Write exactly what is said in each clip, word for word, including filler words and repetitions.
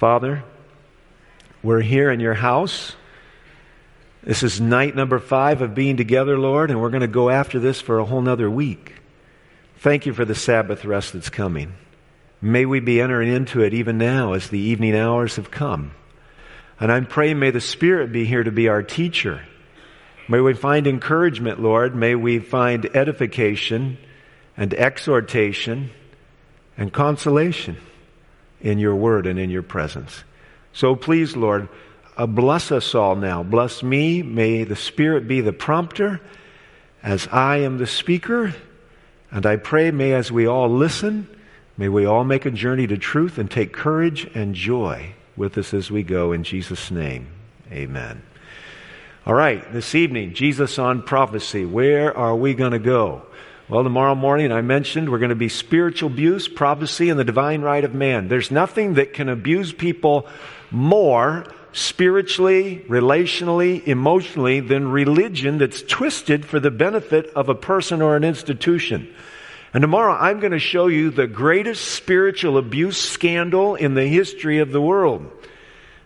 Father, we're here in your house. This is night number five of being together, Lord, and we're going to go after this for a whole nother week. Thank you for the Sabbath rest that's coming. May we be entering into it even now as the evening hours have come. And I'm praying may the Spirit be here to be our teacher. May we find encouragement, Lord. May we find edification and exhortation and consolation in your word and in your presence. So please, Lord, uh, bless us all now. Bless me. May the Spirit be the prompter as I am the speaker. And I pray may as we all listen, may we all make a journey to truth and take courage and joy with us as we go. In Jesus' name, amen. All right, this evening, Jesus on Prophecy. Where are we going to go? Well, tomorrow morning, I mentioned we're going to be spiritual abuse, prophecy, and the divine right of man. There's nothing that can abuse people more spiritually, relationally, emotionally than religion that's twisted for the benefit of a person or an institution. And tomorrow I'm going to show you the greatest spiritual abuse scandal in the history of the world.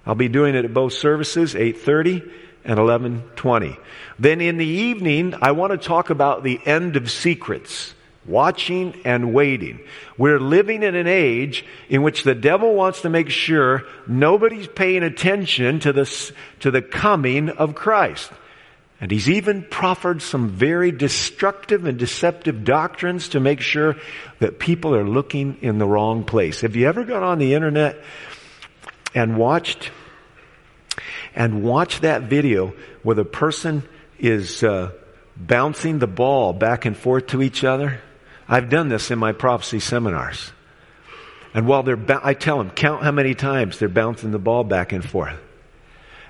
I'll be doing it at both services, eight thirty and eleven twenty. Then in the evening, I want to talk about the end of secrets, watching and waiting. We're living in an age in which the devil wants to make sure nobody's paying attention to the, to the coming of Christ. And he's even proffered some very destructive and deceptive doctrines to make sure that people are looking in the wrong place. Have you ever gone on the internet and watched and watched that video where the person is uh, bouncing the ball back and forth to each other? I've done this in my prophecy seminars. And while they're, ba- I tell them, count how many times they're bouncing the ball back and forth.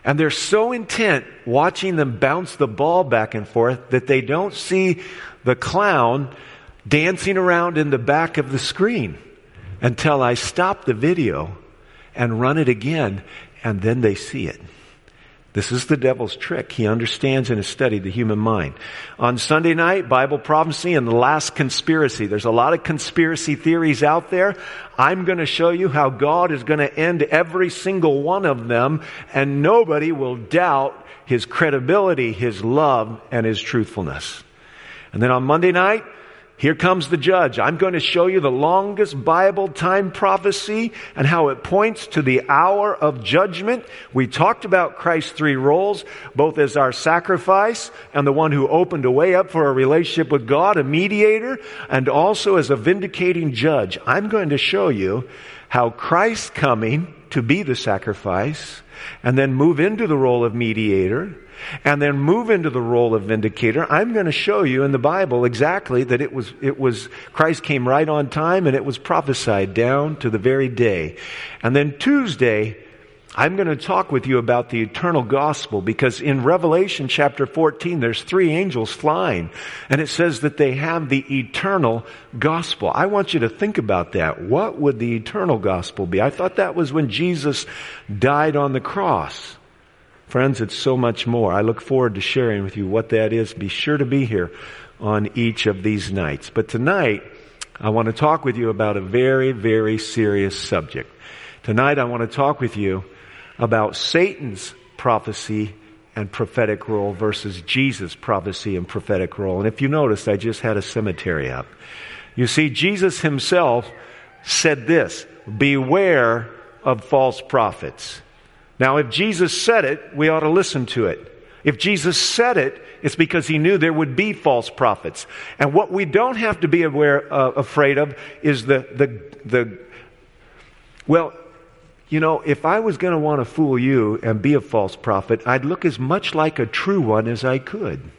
And they're so intent watching them bounce the ball back and forth that they don't see the clown dancing around in the back of the screen until I stop the video and run it again, and then they see it. This is the devil's trick. He understands and has studied the human mind. On Sunday night, Bible prophecy and the last conspiracy. There's a lot of conspiracy theories out there. I'm going to show you how God is going to end every single one of them, and nobody will doubt his credibility, his love, and his truthfulness. And then on Monday night, here comes the judge. I'm going to show you the longest Bible time prophecy and how it points to the hour of judgment. We talked about Christ's three roles, both as our sacrifice and the one who opened a way up for a relationship with God, a mediator, and also as a vindicating judge. I'm going to show you how Christ's coming to be the sacrifice and then move into the role of mediator and then move into the role of vindicator. I'm going to show you in the Bible exactly that it was it was Christ came right on time and it was prophesied down to the very day. And then Tuesday, I'm going to talk with you about the eternal gospel, because in Revelation chapter fourteen, there's three angels flying, and it says that they have the eternal gospel. I want you to think about that. What would the eternal gospel be? I thought that was when Jesus died on the cross. Friends, it's so much more. I look forward to sharing with you what that is. Be sure to be here on each of these nights. But tonight, I want to talk with you about a very, very serious subject. Tonight, I want to talk with you about Satan's prophecy and prophetic role versus Jesus' prophecy and prophetic role. And if you noticed, I just had a commentary up. You see, Jesus himself said this, "Beware of false prophets." Now, if Jesus said it, we ought to listen to it. If Jesus said it, it's because he knew there would be false prophets. And what we don't have to be aware, uh, afraid of is the, the, the, well, you know, if I was going to want to fool you and be a false prophet, I'd look as much like a true one as I could.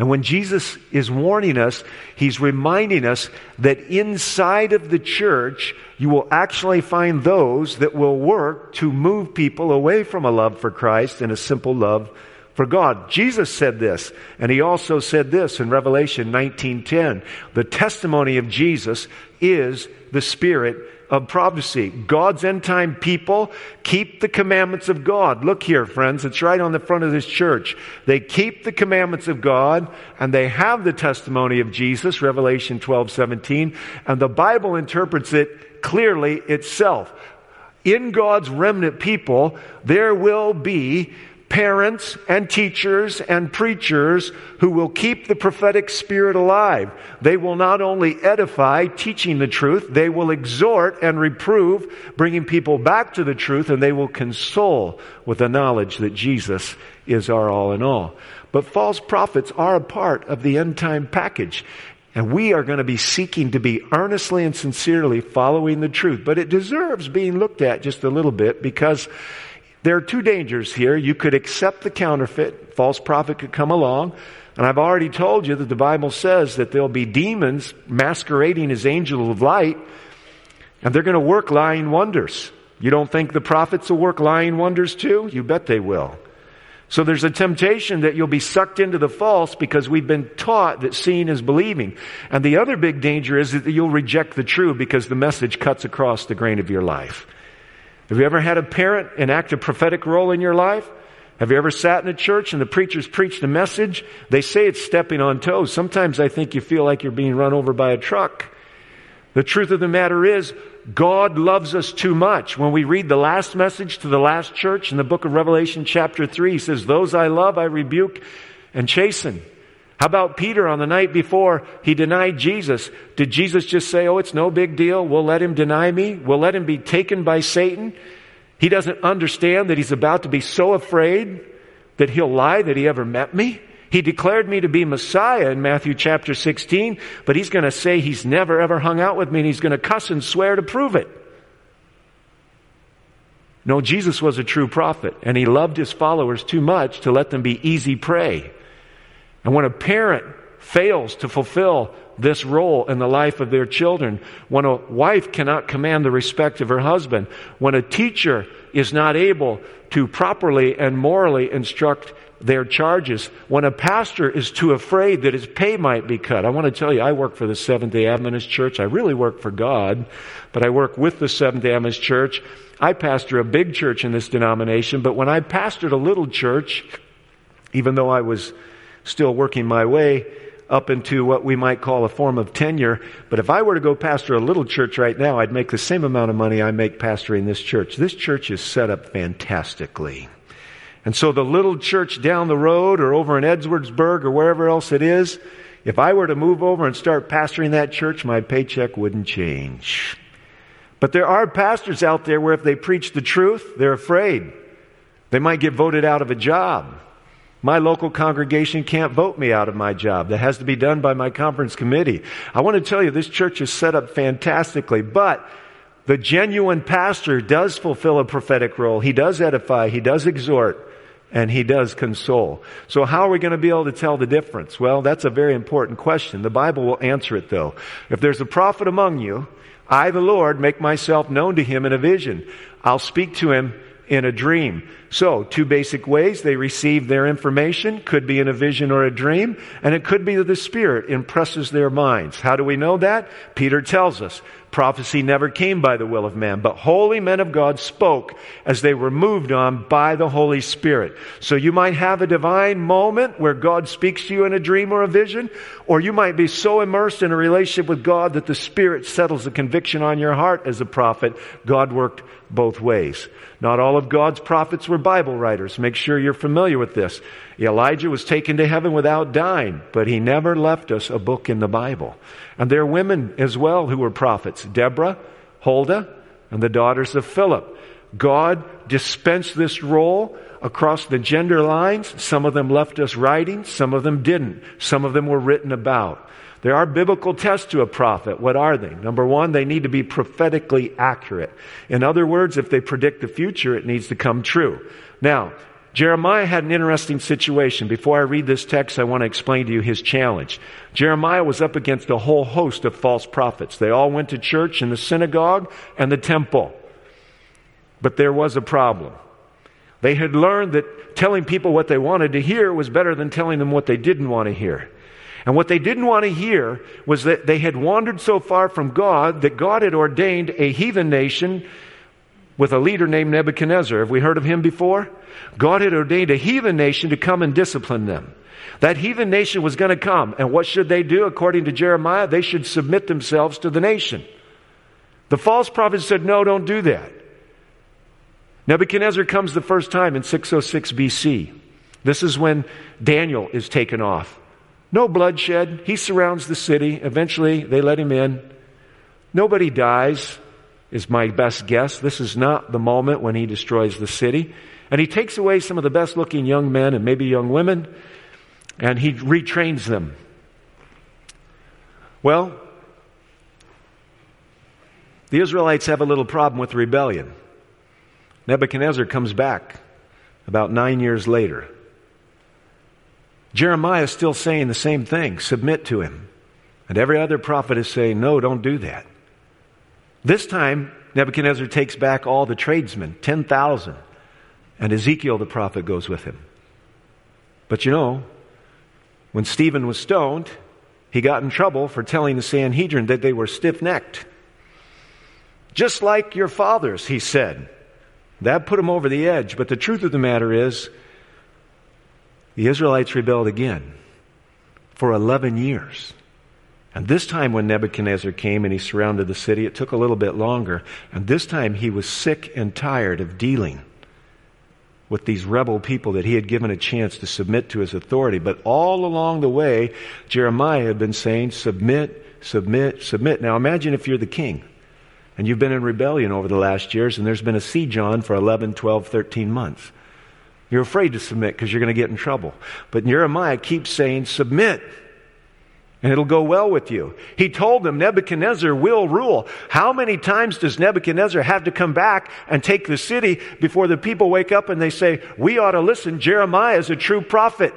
And when Jesus is warning us, he's reminding us that inside of the church, you will actually find those that will work to move people away from a love for Christ and a simple love for God. Jesus said this, and he also said this in Revelation nineteen ten. The testimony of Jesus is the Spirit of prophecy. God's end time people keep the commandments of God. Look here, friends, it's right on the front of this church. They keep the commandments of God and they have the testimony of Jesus, Revelation twelve seventeen, and the Bible interprets it clearly itself. in God's remnant people, there will be parents and teachers and preachers who will keep the prophetic spirit alive. They will not only edify, teaching the truth, they will exhort and reprove, bringing people back to the truth, and they will console with the knowledge that Jesus is our all in all. But false prophets are a part of the end time package. And we are going to be seeking to be earnestly and sincerely following the truth. But it deserves being looked at just a little bit, because there are two dangers here. You could accept the counterfeit. False prophet could come along. And I've already told you that the Bible says that there'll be demons masquerading as angels of light, and they're going to work lying wonders. You don't think the prophets will work lying wonders too? You bet they will. So there's a temptation that you'll be sucked into the false, because we've been taught that seeing is believing. And the other big danger is that you'll reject the true because the message cuts across the grain of your life. Have you ever had a parent enact a prophetic role in your life? Have you ever sat in a church and the preachers preached a message? They say it's stepping on toes. Sometimes I think you feel like you're being run over by a truck. The truth of the matter is, God loves us too much. When we read the last message to the last church in the book of Revelation chapter three, he says, "Those I love, I rebuke and chasten." How about Peter on the night before he denied Jesus? Did Jesus just say, "Oh, it's no big deal. We'll let him deny me. We'll let him be taken by Satan"? He doesn't understand that he's about to be so afraid that he'll lie that he ever met me. He declared me to be Messiah in Matthew chapter sixteen, but he's going to say he's never ever hung out with me, and he's going to cuss and swear to prove it. No, Jesus was a true prophet, and he loved his followers too much to let them be easy prey. And when a parent fails to fulfill this role in the life of their children, when a wife cannot command the respect of her husband, when a teacher is not able to properly and morally instruct their charges, when a pastor is too afraid that his pay might be cut. I want to tell you, I work for the Seventh-day Adventist Church. I really work for God, but I work with the Seventh-day Adventist Church. I pastor a big church in this denomination, but when I pastored a little church, even though I was still working my way up into what we might call a form of tenure, but if I were to go pastor a little church right now, I'd make the same amount of money I make pastoring this church. This church is set up fantastically. And so the little church down the road or over in Edwardsburg or wherever else it is, if I were to move over and start pastoring that church, my paycheck wouldn't change. But there are pastors out there where if they preach the truth, they're afraid. They might get voted out of a job. My local congregation can't vote me out of my job. That has to be done by my conference committee. I want to tell you, this church is set up fantastically, but the genuine pastor does fulfill a prophetic role. He does edify, he does exhort, and he does console. So how are we going to be able to tell the difference? Well, that's a very important question. The Bible will answer it, though. If there's a prophet among you, I, the Lord, make myself known to him in a vision. I'll speak to him in a dream. So, two basic ways they receive their information. Could be in a vision or a dream, and it could be that the Spirit impresses their minds. How do we know that? Peter tells us, prophecy never came by the will of man, but holy men of God spoke as they were moved on by the Holy Spirit. So you might have a divine moment where God speaks to you in a dream or a vision, or you might be so immersed in a relationship with God that the Spirit settles the conviction on your heart as a prophet. God worked both ways. Not all of God's prophets were Bible writers. Make sure you're familiar with this. Elijah was taken to heaven without dying, but he never left us a book in the Bible. And there are women as well who were prophets. Deborah, Huldah, and the daughters of Philip. God dispensed this role across the gender lines. Some of them left us writings. Some of them didn't. Some of them were written about. There are biblical tests to a prophet. What are they? Number one, they need to be prophetically accurate. In other words, if they predict the future, it needs to come true. Now, Jeremiah had an interesting situation. Before I read this text, I want to explain to you his challenge. Jeremiah was up against a whole host of false prophets. They all went to church and the synagogue and the temple. But there was a problem. They had learned that telling people what they wanted to hear was better than telling them what they didn't want to hear. And what they didn't want to hear was that they had wandered so far from God that God had ordained a heathen nation with a leader named Nebuchadnezzar. Have we heard of him before? God had ordained a heathen nation to come and discipline them. That heathen nation was going to come. And what should they do? According to Jeremiah, they should submit themselves to the nation. The false prophet said, no, don't do that. Nebuchadnezzar comes the first time in six oh six B C. This is when Daniel is taken off. No bloodshed. He surrounds the city. Eventually, they let him in. Nobody dies, is my best guess. This is not the moment when he destroys the city. And he takes away some of the best-looking young men and maybe young women, and he retrains them. Well, the Israelites have a little problem with rebellion. Nebuchadnezzar comes back about nine years later. Jeremiah is still saying the same thing, submit to him. And every other prophet is saying, no, don't do that. This time, Nebuchadnezzar takes back all the tradesmen, ten thousand. And Ezekiel the prophet goes with him. But you know, when Stephen was stoned, he got in trouble for telling the Sanhedrin that they were stiff-necked. Just like your fathers, he said. That put him over the edge. But the truth of the matter is, the Israelites rebelled again for eleven years. And this time when Nebuchadnezzar came and he surrounded the city, it took a little bit longer. And this time he was sick and tired of dealing with these rebel people that he had given a chance to submit to his authority. But all along the way, Jeremiah had been saying, submit, submit, submit. Now imagine if you're the king and you've been in rebellion over the last years and there's been a siege on for eleven, twelve, thirteen months. You're afraid to submit because you're going to get in trouble. But Jeremiah keeps saying, submit, and it'll go well with you. He told them Nebuchadnezzar will rule. How many times does Nebuchadnezzar have to come back and take the city before the people wake up and they say, we ought to listen, Jeremiah is a true prophet?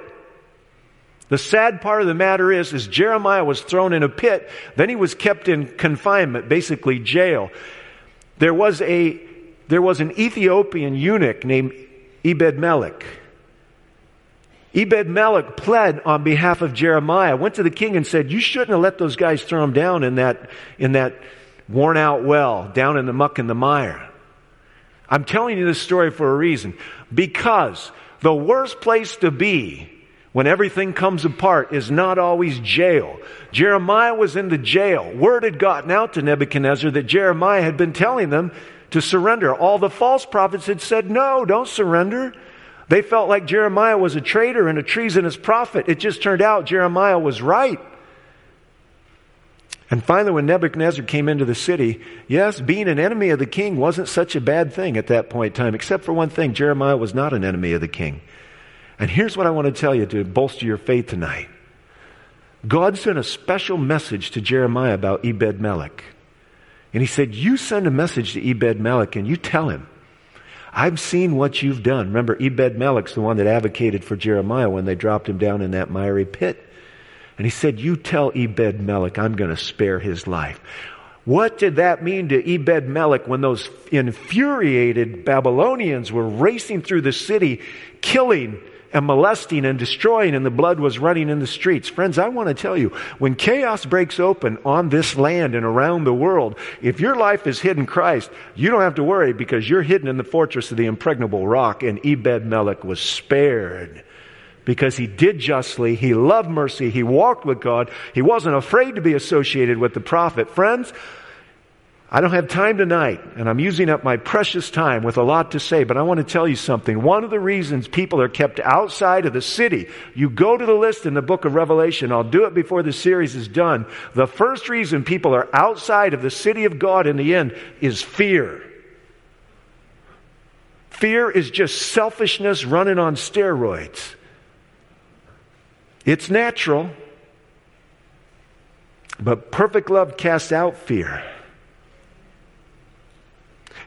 The sad part of the matter is, is Jeremiah was thrown in a pit. Then he was kept in confinement, basically jail. There was a, there was an Ethiopian eunuch named Ebed-Melech. Ebed-Melech pled on behalf of Jeremiah, went to the king and said, you shouldn't have let those guys throw him down in that, in that worn out well, down in the muck and the mire. I'm telling you this story for a reason. Because the worst place to be when everything comes apart is not always jail. Jeremiah was in the jail. Word had gotten out to Nebuchadnezzar that Jeremiah had been telling them to surrender. All the false prophets had said, no, don't surrender. They felt like Jeremiah was a traitor and a treasonous prophet. It just turned out Jeremiah was right. And finally, when Nebuchadnezzar came into the city, yes, being an enemy of the king wasn't such a bad thing at that point in time, except for one thing. Jeremiah was not an enemy of the king. And here's what I want to tell you to bolster your faith tonight. God sent a special message to Jeremiah about Ebed-Melech. And he said, you send a message to Ebed-Melech and you tell him, I've seen what you've done. Remember, Ebed-Melech's the one that advocated for Jeremiah when they dropped him down in that miry pit. And he said, you tell Ebed-Melech I'm going to spare his life. What did that mean to Ebed-Melech when those infuriated Babylonians were racing through the city, killing and molesting and destroying, and the blood was running in the streets? Friends, I want to tell you, when chaos breaks open on this land and around the world, if your life is hidden in Christ, you don't have to worry because you're hidden in the fortress of the impregnable rock. And Ebed-Melech was spared because he did justly, he loved mercy, he walked with God, he wasn't afraid to be associated with the prophet. Friends, I don't have time tonight, and I'm using up my precious time with a lot to say, but I want to tell you something. One of the reasons people are kept outside of the city, you go to the list in the book of Revelation, I'll do it before the series is done. The first reason people are outside of the city of God in the end is fear. Fear is just selfishness running on steroids. It's natural, but perfect love casts out fear.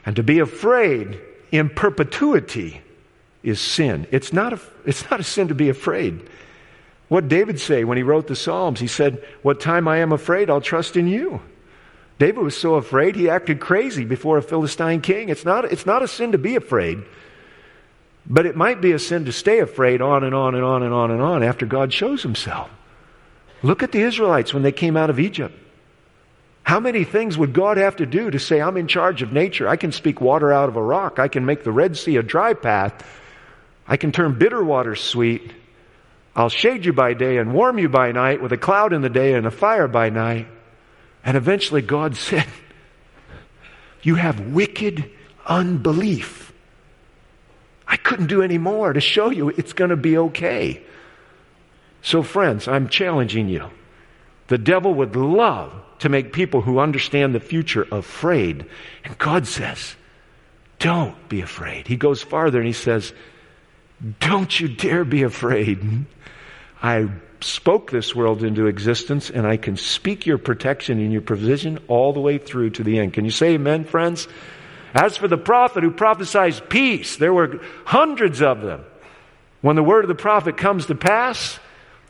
And to be afraid in perpetuity is sin. It's not a, it's not a sin to be afraid. What did David say when he wrote the Psalms? He said, what time I am afraid, I'll trust in you. David was so afraid, he acted crazy before a Philistine king. It's not, it's not a sin to be afraid. But it might be a sin to stay afraid on and on and on and on and on after God shows himself. Look at the Israelites when they came out of Egypt. How many things would God have to do to say, I'm in charge of nature. I can speak water out of a rock. I can make the Red Sea a dry path. I can turn bitter water sweet. I'll shade you by day and warm you by night with a cloud in the day and a fire by night. And eventually God said, you have wicked unbelief. I couldn't do any more to show you it's going to be okay. So friends, I'm challenging you. The devil would love to make people who understand the future afraid. And God says, don't be afraid. He goes farther and he says, don't you dare be afraid. I spoke this world into existence, and I can speak your protection and your provision all the way through to the end. Can you say amen, friends? As for the prophet who prophesies peace, there were hundreds of them. When the word of the prophet comes to pass,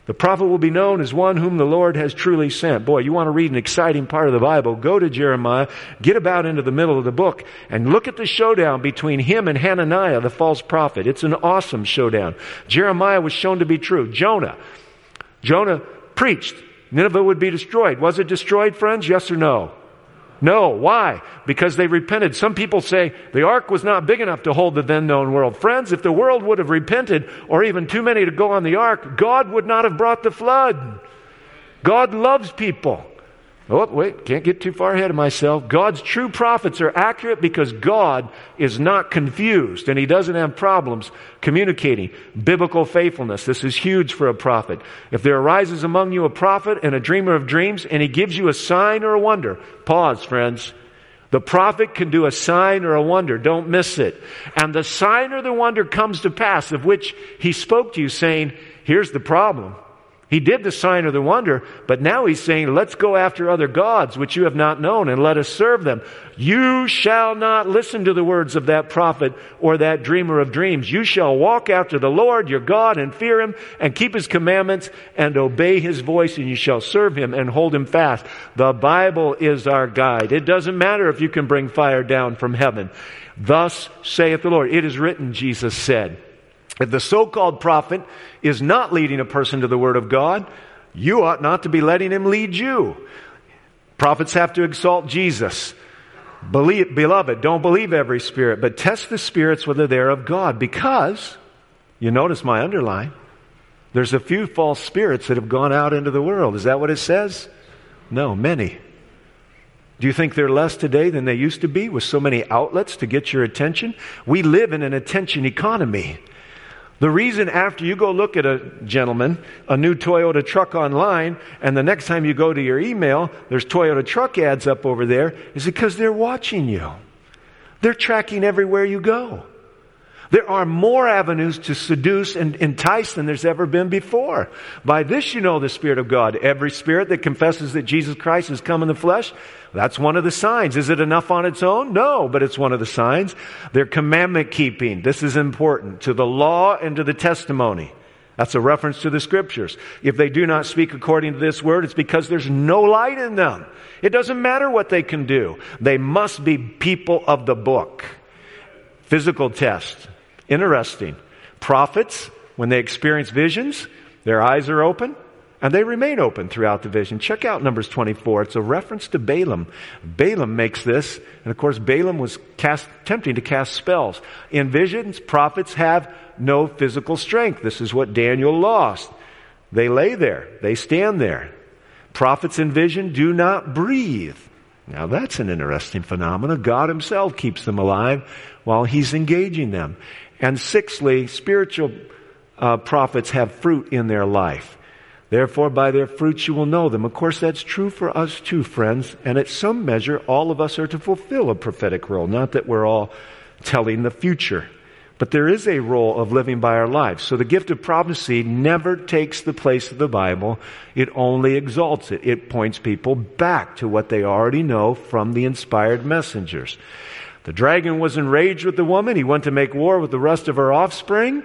the prophet will be known as one whom the Lord has truly sent. Boy, you want to read an exciting part of the Bible, go to Jeremiah, get about into the middle of the book, and look at the showdown between him and Hananiah, the false prophet. It's an awesome showdown. Jeremiah was shown to be true. Jonah. Jonah preached. Nineveh would be destroyed. Was it destroyed, friends? Yes or no? No. Why? Because they repented. Some people say the ark was not big enough to hold the then known world. Friends, if the world would have repented, or even too many to go on the ark, God would not have brought the flood. God loves people. Oh, wait, can't get too far ahead of myself. God's true prophets are accurate because God is not confused and He doesn't have problems communicating biblical faithfulness. This is huge for a prophet. If there arises among you a prophet and a dreamer of dreams, and he gives you a sign or a wonder, pause, friends. The prophet can do a sign or a wonder. Don't miss it. And the sign or the wonder comes to pass, of which he spoke to you, saying, here's the problem. He did the sign of the wonder, but now he's saying, let's go after other gods which you have not known, and let us serve them. You shall not listen to the words of that prophet or that dreamer of dreams. You shall walk after the Lord your God and fear Him and keep His commandments and obey His voice, and you shall serve Him and hold Him fast. The Bible is our guide. It doesn't matter if you can bring fire down from heaven. Thus saith the Lord. It is written, Jesus said. If the so-called prophet is not leading a person to the Word of God, you ought not to be letting him lead you. Prophets have to exalt Jesus. Believe, beloved, don't believe every spirit, but test the spirits whether they're of God. Because, you notice my underline, there's a few false spirits that have gone out into the world. Is that what it says? No, many. Do you think they're less today than they used to be with so many outlets to get your attention? We live in an attention economy. The reason after you go look at a gentleman, a new Toyota truck online, and the next time you go to your email, there's Toyota truck ads up over there, is because they're watching you. They're tracking everywhere you go. There are more avenues to seduce and entice than there's ever been before. By this you know the Spirit of God. Every spirit that confesses that Jesus Christ has come in the flesh, that's one of the signs. Is it enough on its own? No, but it's one of the signs. They're commandment keeping. This is important to the law and to the testimony. That's a reference to the Scriptures. If they do not speak according to this word, it's because there's no light in them. It doesn't matter what they can do. They must be people of the book. Physical test. Interesting. Prophets, when they experience visions, their eyes are open, and they remain open throughout the vision. Check out Numbers twenty-four. It's a reference to Balaam. Balaam makes this, and of course Balaam was cast, attempting to cast spells. In visions, prophets have no physical strength. This is what Daniel lost. They lay there. They stand there. Prophets in vision do not breathe. Now that's an interesting phenomenon. God Himself keeps them alive while He's engaging them. And sixthly, spiritual uh, prophets have fruit in their life. Therefore, by their fruits you will know them. Of course, that's true for us too, friends. And at some measure, all of us are to fulfill a prophetic role. Not that we're all telling the future. But there is a role of living by our lives. So the gift of prophecy never takes the place of the Bible. It only exalts it. It points people back to what they already know from the inspired messengers. The dragon was enraged with the woman. He went to make war with the rest of her offspring.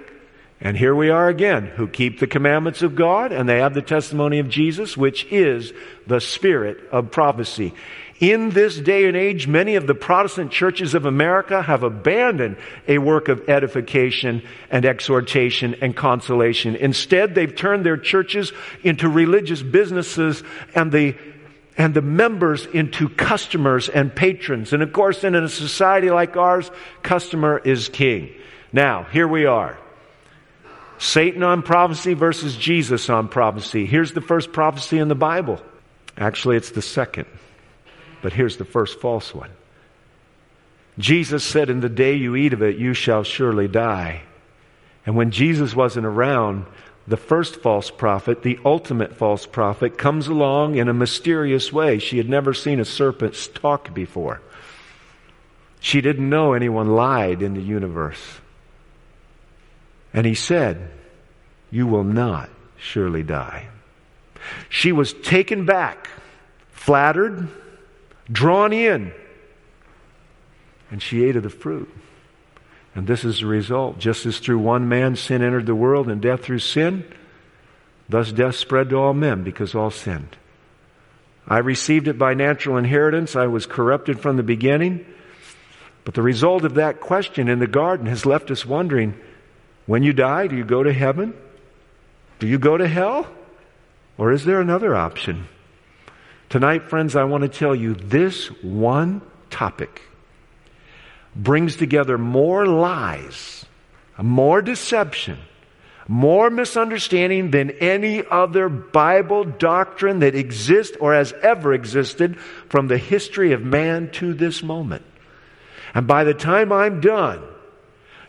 And here we are again, who keep the commandments of God, and they have the testimony of Jesus, which is the spirit of prophecy. In this day and age, many of the Protestant churches of America have abandoned a work of edification and exhortation and consolation. Instead, they've turned their churches into religious businesses, and the and the members into customers and patrons. And of course, in a society like ours, customer is king. Now, here we are. Satan on prophecy versus Jesus on prophecy. Here's the first prophecy in the Bible. Actually, it's the second. But here's the first false one. Jesus said, in the day you eat of it, you shall surely die. And when Jesus wasn't around, the first false prophet, the ultimate false prophet, comes along in a mysterious way. She had never seen a serpent's talk before. She didn't know anyone lied in the universe. And he said, "You will not surely die." She was taken back, flattered, drawn in, and she ate of the fruit. And this is the result. Just as through one man sin entered the world, and death through sin, thus death spread to all men, because all sinned. I received it by natural inheritance. I was corrupted from the beginning. But the result of that question in the garden has left us wondering, when you die, do you go to heaven? Do you go to hell? Or is there another option? Tonight, friends, I want to tell you this one topic brings together more lies, more deception, more misunderstanding than any other Bible doctrine that exists or has ever existed from the history of man to this moment. And by the time I'm done,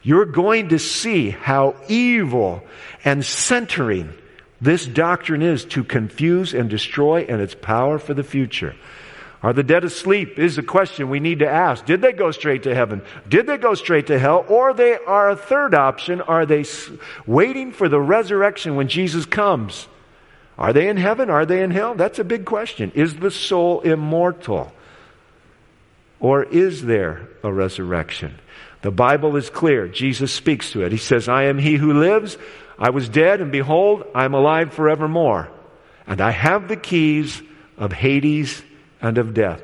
you're going to see how evil and centering this doctrine is to confuse and destroy, and its power for the future. Are the dead asleep is the question we need to ask. Did they go straight to heaven? Did they go straight to hell? Or they are a third option. Are they waiting for the resurrection when Jesus comes? Are they in heaven? Are they in hell? That's a big question. Is the soul immortal? Or is there a resurrection? The Bible is clear. Jesus speaks to it. He says, "I am he who lives. I was dead, and behold, I am alive forevermore. And I have the keys of Hades and of death."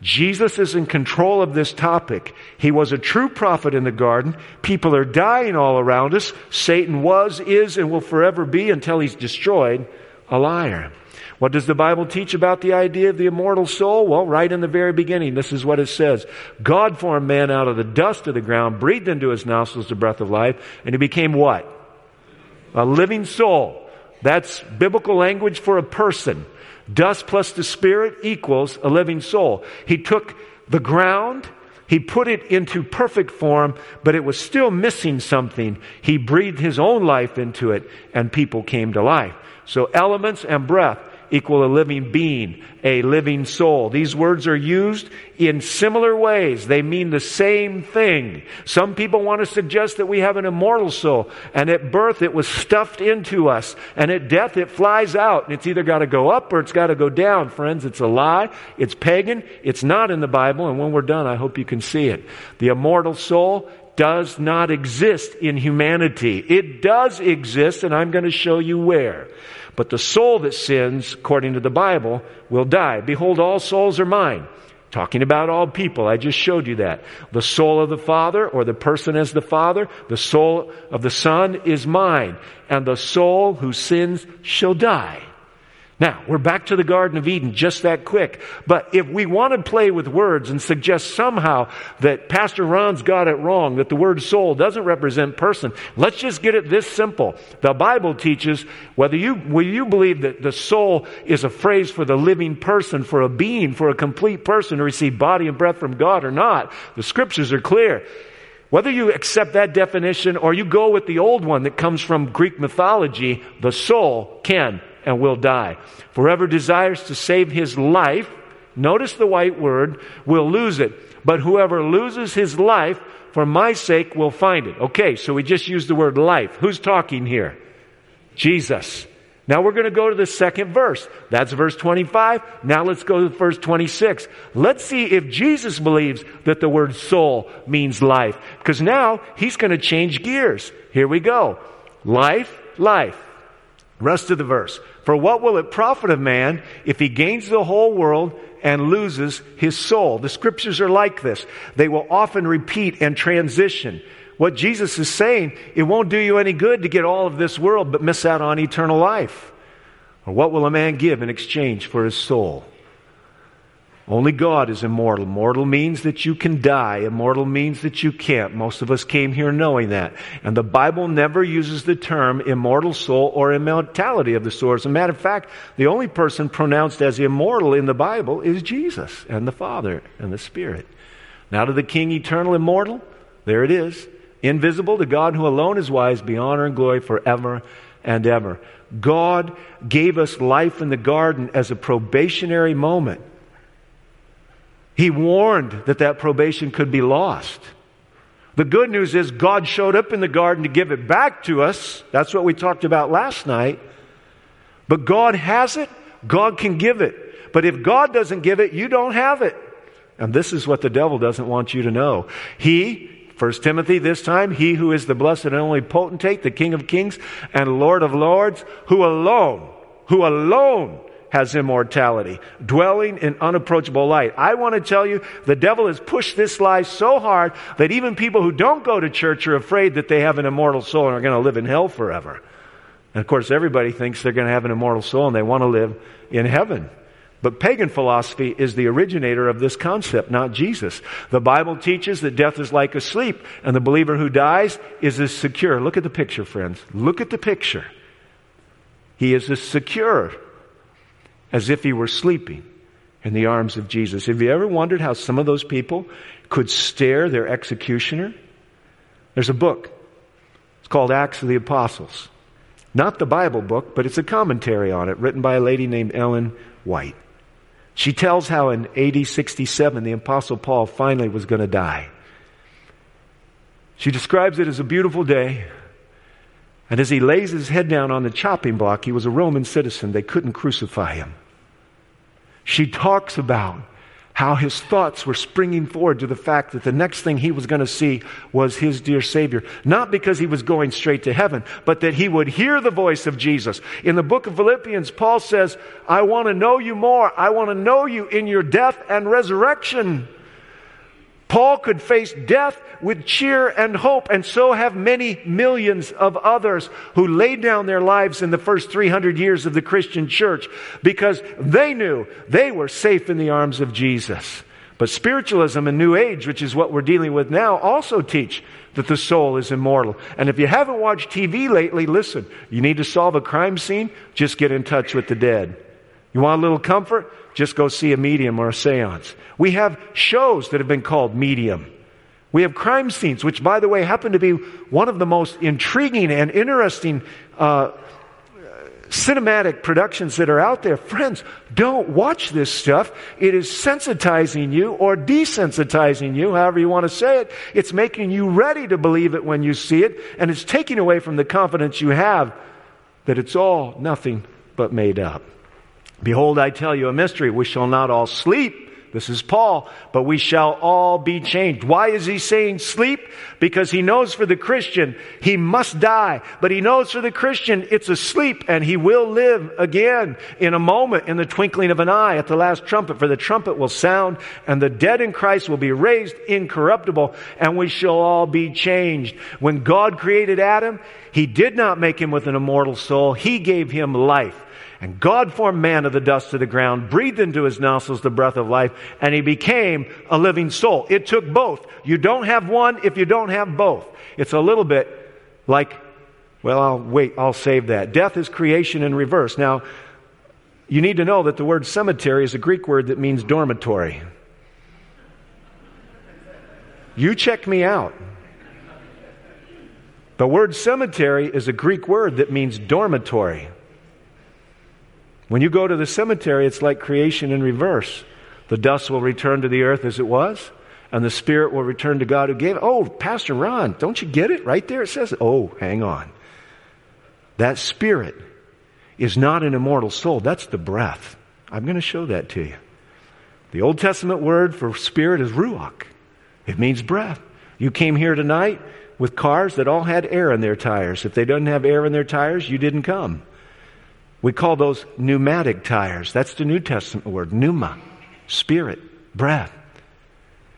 Jesus is in control of this topic. He was a true prophet in the garden. People are dying all around us. Satan was, is, and will forever be, until he's destroyed, a liar. What does the Bible teach about the idea of the immortal soul? Well, right in the very beginning, this is what it says. God formed man out of the dust of the ground, breathed into his nostrils the breath of life, and he became what? A living soul. That's biblical language for a person. Dust plus the Spirit equals a living soul. He took the ground, he put it into perfect form, but it was still missing something. He breathed his own life into it, and people came to life. So elements and breath equal a living being, a living soul. These words are used in similar ways. They mean the same thing. Some people want to suggest that we have an immortal soul, and at birth it was stuffed into us, and at death it flies out, and it's either got to go up or it's got to go down. Friends, it's a lie. It's pagan. It's not in the Bible, and when we're done, I hope you can see it. The immortal soul does not exist in humanity. It does exist, and I'm going to show you where. But the soul that sins, according to the Bible, will die. "Behold, all souls are mine." Talking about all people. I just showed you that. The soul of the Father, or the person as the Father, the soul of the Son is mine. And the soul who sins shall die. Now, we're back to the Garden of Eden just that quick. But if we want to play with words and suggest somehow that Pastor Ron's got it wrong, that the word soul doesn't represent person, let's just get it this simple. The Bible teaches, whether you will you believe that the soul is a phrase for the living person, for a being, for a complete person to receive body and breath from God or not, the Scriptures are clear. Whether you accept that definition or you go with the old one that comes from Greek mythology, the soul can and will die. For whoever desires to save his life, notice the white word, will lose it. But whoever loses his life for my sake will find it. Okay, so we just used the word life. Who's talking here? Jesus. Now we're going to go to the second verse. That's verse twenty-five. Now let's go to verse twenty-six. Let's see if Jesus believes that the word soul means life. Because now he's going to change gears. Here we go. Life, life. Rest of the verse. "For what will it profit a man if he gains the whole world and loses his soul?" The Scriptures are like this. They will often repeat and transition. What Jesus is saying, it won't do you any good to get all of this world but miss out on eternal life. Or what will a man give in exchange for his soul? Only God is immortal. Mortal means that you can die. Immortal means that you can't. Most of us came here knowing that. And the Bible never uses the term immortal soul or immortality of the soul. As a matter of fact, the only person pronounced as immortal in the Bible is Jesus and the Father and the Spirit. Now to the King, eternal, immortal. There it is. invisible, to God who alone is wise, be honor and glory forever and ever. God gave us life in the garden as a probationary moment. He warned that that probation could be lost. The good news is God showed up in the garden to give it back to us. That's what we talked about last night. But God has it. God can give it. But if God doesn't give it, you don't have it. And this is what the devil doesn't want you to know. He, First Timothy this time, he who is the blessed and only potentate, the King of kings and Lord of lords, who alone, who alone has immortality, dwelling in unapproachable light. I want to tell you, the devil has pushed this lie so hard that even people who don't go to church are afraid that they have an immortal soul and are going to live in hell forever. And of course, everybody thinks they're going to have an immortal soul and they want to live in heaven. But pagan philosophy is the originator of this concept, not Jesus. The Bible teaches that death is like a sleep, and the believer who dies is as secure. Look at the picture, friends. Look at the picture. He is as secure as if he were sleeping in the arms of Jesus. Have you ever wondered how some of those people could stare their executioner? There's a book. It's called Acts of the Apostles. Not the Bible book, but it's a commentary on it written by a lady named Ellen White. She tells how in A D sixty-seven the Apostle Paul finally was going to die. She describes it as a beautiful day. And as he lays his head down on the chopping block, he was a Roman citizen. They couldn't crucify him. She talks about how his thoughts were springing forward to the fact that the next thing he was going to see was his dear Savior. Not because he was going straight to heaven, but that he would hear the voice of Jesus. In the book of Philippians, Paul says, I want to know you more. I want to know you in your death and resurrection. Paul could face death with cheer and hope, and so have many millions of others who laid down their lives in the first three hundred years of the Christian church because they knew they were safe in the arms of Jesus. But spiritualism and New Age, which is what we're dealing with now, also teach that the soul is immortal. And if you haven't watched T V lately, listen, you need to solve a crime scene? Just get in touch with the dead. You want a little comfort? Just go see a medium or a seance. We have shows that have been called medium. We have crime scenes, which, by the way, happen to be one of the most intriguing and interesting uh, cinematic productions that are out there. Friends, don't watch this stuff. It is sensitizing you or desensitizing you, however you want to say it. It's making you ready to believe it when you see it, and it's taking away from the confidence you have that it's all nothing but made up. Behold, I tell you a mystery. We shall not all sleep. This is Paul, but we shall all be changed. Why is he saying sleep? Because he knows for the Christian, he must die. But he knows for the Christian, it's a sleep, and he will live again in a moment, in the twinkling of an eye, at the last trumpet. For the trumpet will sound, and the dead in Christ will be raised incorruptible, and we shall all be changed. When God created Adam, he did not make him with an immortal soul. He gave him life. And God formed man of the dust of the ground, breathed into his nostrils the breath of life, and he became a living soul. It took both. You don't have one if you don't have both. It's a little bit like, well, I'll wait, I'll save that. Death is creation in reverse. Now, you need to know that the word cemetery is a Greek word that means dormitory. You check me out. The word cemetery is a Greek word that means dormitory. When you go to the cemetery, it's like creation in reverse. The dust will return to the earth as it was, and the spirit will return to God who gave it. Oh, Pastor Ron, don't you get it? Right there it says it. Oh, hang on. That spirit is not an immortal soul. That's the breath. I'm going to show that to you. The Old Testament word for spirit is ruach. It means breath. You came here tonight with cars that all had air in their tires. If they didn't have air in their tires, you didn't come. We call those pneumatic tires. That's the New Testament word, pneuma, spirit, breath.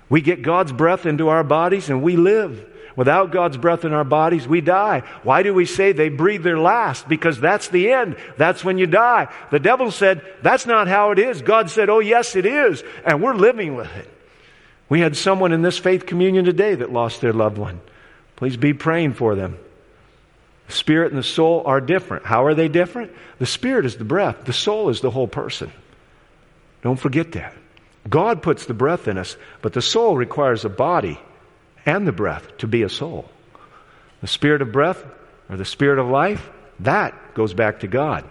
We get God's breath into our bodies and we live. Without God's breath in our bodies, we die. Why do we say they breathe their last? Because that's the end. That's when you die. The devil said, that's not how it is. God said, oh yes, it is. And we're living with it. We had someone in this faith communion today that lost their loved one. Please be praying for them. The spirit and the soul are different. How are they different? The spirit is the breath. The soul is the whole person. Don't forget that. God puts the breath in us, but the soul requires a body and the breath to be a soul. The spirit of breath or the spirit of life, that goes back to God.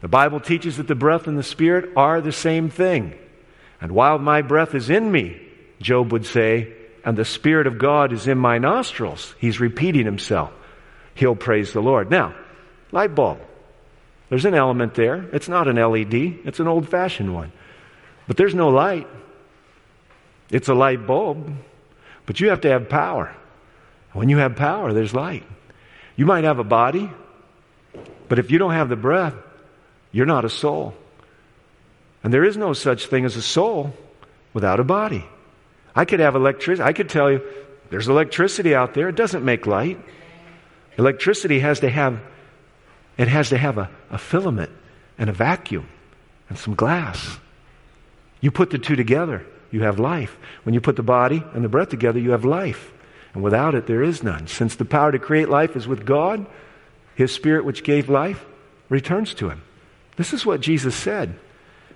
The Bible teaches that the breath and the spirit are the same thing. And while my breath is in me, Job would say, and the spirit of God is in my nostrils. He's repeating himself. He'll praise the Lord. Now, light bulb. There's an element there. It's not an L E D. It's an old-fashioned one. But there's no light. It's a light bulb. But you have to have power. When you have power, there's light. You might have a body, but if you don't have the breath, you're not a soul. And there is no such thing as a soul without a body. I could have electricity. I could tell you, there's electricity out there. It doesn't make light. Electricity has to have, it has to have a, a filament and a vacuum and some glass. You put the two together, you have life. When you put the body and the breath together, you have life. And without it, there is none. Since the power to create life is with God, His Spirit which gave life returns to Him. This is what Jesus said.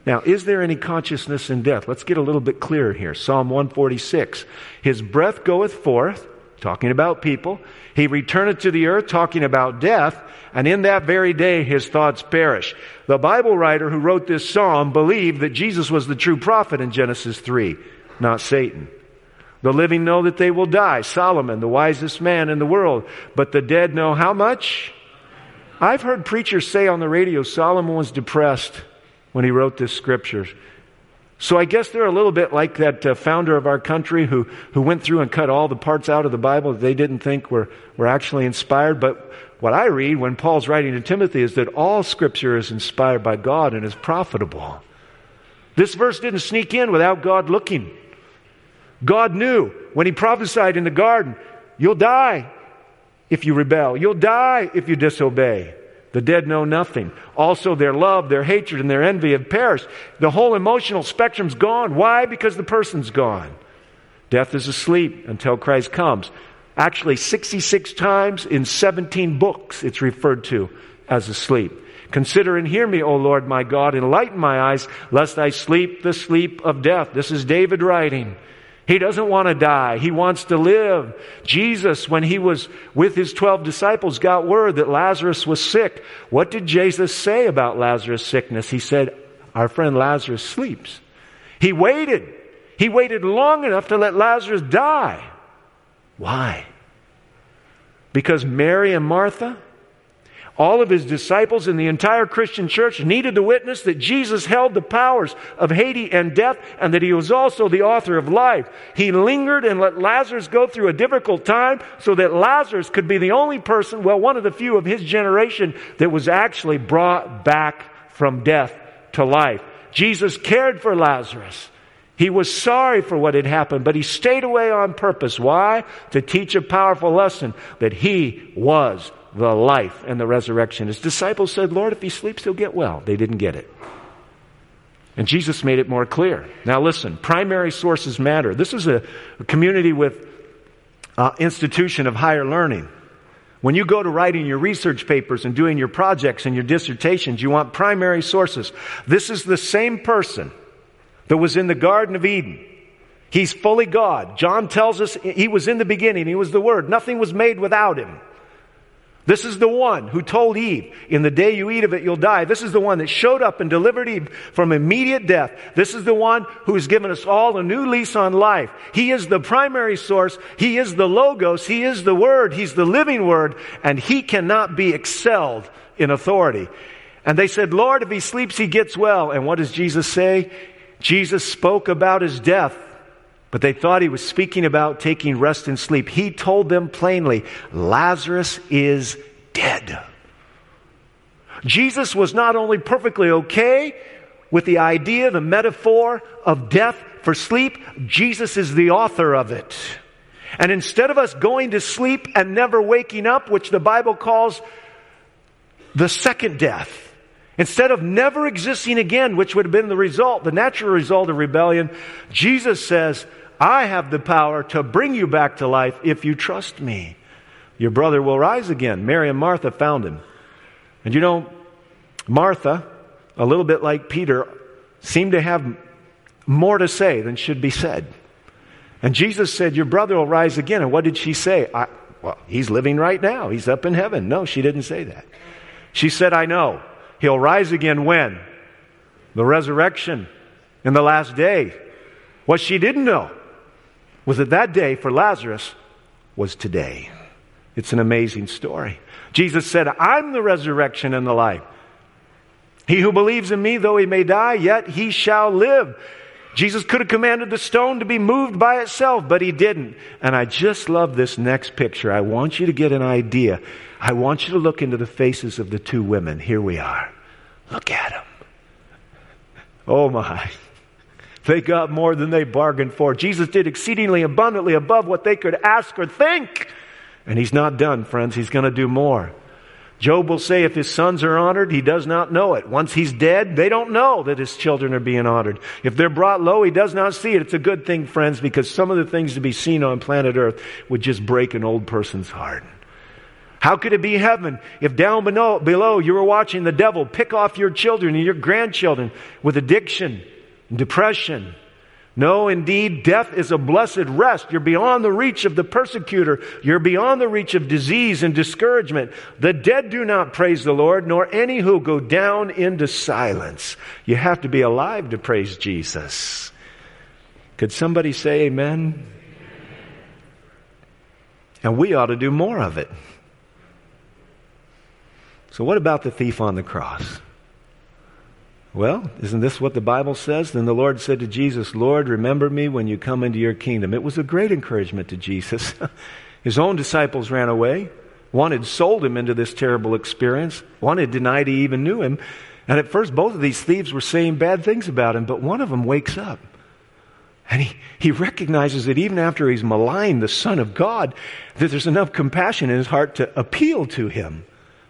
Now, is there any consciousness in death? Let's get a little bit clearer here. Psalm one forty-six. His breath goeth forth, talking about people. He returneth to the earth, talking about death. And in that very day, his thoughts perish. The Bible writer who wrote this psalm believed that Jesus was the true prophet in Genesis three, not Satan. The living know that they will die. Solomon, the wisest man in the world. But the dead know how much? I've heard preachers say on the radio Solomon was depressed when he wrote this scripture. So I guess they're a little bit like that uh, founder of our country who, who went through and cut all the parts out of the Bible that they didn't think were, were actually inspired. But what I read when Paul's writing to Timothy is that all scripture is inspired by God and is profitable. This verse didn't sneak in without God looking. God knew when He prophesied in the garden, you'll die if you rebel. You'll die if you disobey. The dead know nothing. Also their love, their hatred, and their envy have perished. The whole emotional spectrum's gone. Why? Because the person's gone. Death is asleep until Christ comes. Actually, sixty-six times in seventeen books it's referred to as asleep. Consider and hear me, O Lord my God. Enlighten my eyes, lest I sleep the sleep of death. This is David writing. He doesn't want to die. He wants to live. Jesus, when He was with His twelve disciples, got word that Lazarus was sick. What did Jesus say about Lazarus' sickness? He said, our friend Lazarus sleeps. He waited. He waited long enough to let Lazarus die. Why? Because Mary and Martha, all of His disciples and the entire Christian church needed to witness that Jesus held the powers of Hades and death and that He was also the author of life. He lingered and let Lazarus go through a difficult time so that Lazarus could be the only person, well, one of the few of his generation that was actually brought back from death to life. Jesus cared for Lazarus. He was sorry for what had happened, but He stayed away on purpose. Why? To teach a powerful lesson that He was the life and the resurrection. His disciples said, Lord, if He sleeps, He'll get well. They didn't get it. And Jesus made it more clear. Now listen, primary sources matter. This is a, a community with uh, institution of higher learning. When you go to writing your research papers and doing your projects and your dissertations, you want primary sources. This is the same person that was in the Garden of Eden. He's fully God. John tells us He was in the beginning. He was the Word. Nothing was made without Him. This is the one who told Eve, in the day you eat of it, you'll die. This is the one that showed up and delivered Eve from immediate death. This is the one who has given us all a new lease on life. He is the primary source. He is the Logos. He is the Word. He's the living Word. And He cannot be excelled in authority. And they said, Lord, if He sleeps, He gets well. And what does Jesus say? Jesus spoke about His death. But they thought He was speaking about taking rest and sleep. He told them plainly, Lazarus is dead. Jesus was not only perfectly okay with the idea, the metaphor of death for sleep, Jesus is the author of it. And instead of us going to sleep and never waking up, which the Bible calls the second death, instead of never existing again, which would have been the result, the natural result of rebellion, Jesus says, I have the power to bring you back to life if you trust Me. Your brother will rise again. Mary and Martha found Him. And you know, Martha, a little bit like Peter, seemed to have more to say than should be said. And Jesus said, your brother will rise again. And what did she say? I, well, he's living right now. He's up in heaven. No, she didn't say that. She said, I know. He'll rise again when? The resurrection in the last day. What she didn't know was that that day for Lazarus was today. It's an amazing story. Jesus said, I'm the resurrection and the life. He who believes in me, though he may die, yet he shall live. Jesus could have commanded the stone to be moved by itself, but he didn't. And I just love this next picture. I want you to get an idea. I want you to look into the faces of the two women. Here we are. Look at them. Oh my. They got more than they bargained for. Jesus did exceedingly abundantly above what they could ask or think. And he's not done, friends. He's going to do more. Job will say if his sons are honored, he does not know it. Once he's dead, they don't know that his children are being honored. If they're brought low, he does not see it. It's a good thing, friends, because some of the things to be seen on planet Earth would just break an old person's heart. How could it be heaven if down below, below you were watching the devil pick off your children and your grandchildren with addiction and depression? No, indeed, death is a blessed rest. You're beyond the reach of the persecutor. You're beyond the reach of disease and discouragement. The dead do not praise the Lord, nor any who go down into silence. You have to be alive to praise Jesus. Could somebody say amen? And we ought to do more of it. So what about the thief on the cross? Well, isn't this what the Bible says? Then the Lord said to Jesus, Lord, remember me when you come into your kingdom. It was a great encouragement to Jesus. His own disciples ran away. One had sold him into this terrible experience. One had denied he even knew him. And at first, both of these thieves were saying bad things about him, but one of them wakes up. And he, he recognizes that even after he's maligned the Son of God, that there's enough compassion in his heart to appeal to him.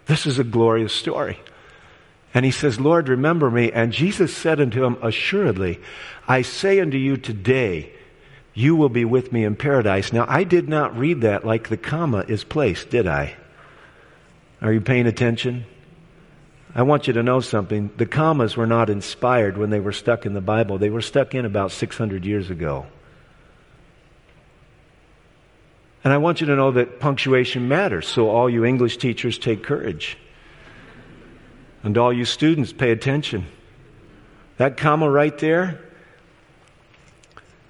This is a glorious story. And he says, Lord, remember me. And Jesus said unto him, assuredly, I say unto you today, you will be with me in paradise. Now, I did not read that like the comma is placed, did I? Are you paying attention? I want you to know something. The commas were not inspired when they were stuck in the Bible. They were stuck in about six hundred years ago. And I want you to know that punctuation matters. So all you English teachers, take courage. And all you students, pay attention. That comma right there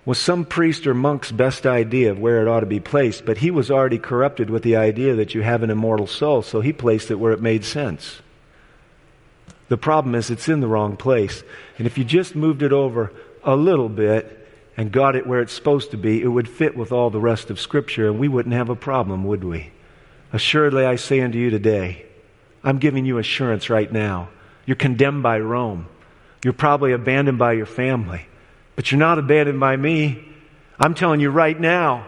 was some priest or monk's best idea of where it ought to be placed, but he was already corrupted with the idea that you have an immortal soul, so he placed it where it made sense. The problem is it's in the wrong place. And if you just moved it over a little bit and got it where it's supposed to be, it would fit with all the rest of Scripture, and we wouldn't have a problem, would we? Assuredly, I say unto you today, I'm giving you assurance right now. You're condemned by Rome. You're probably abandoned by your family. But you're not abandoned by me. I'm telling you right now,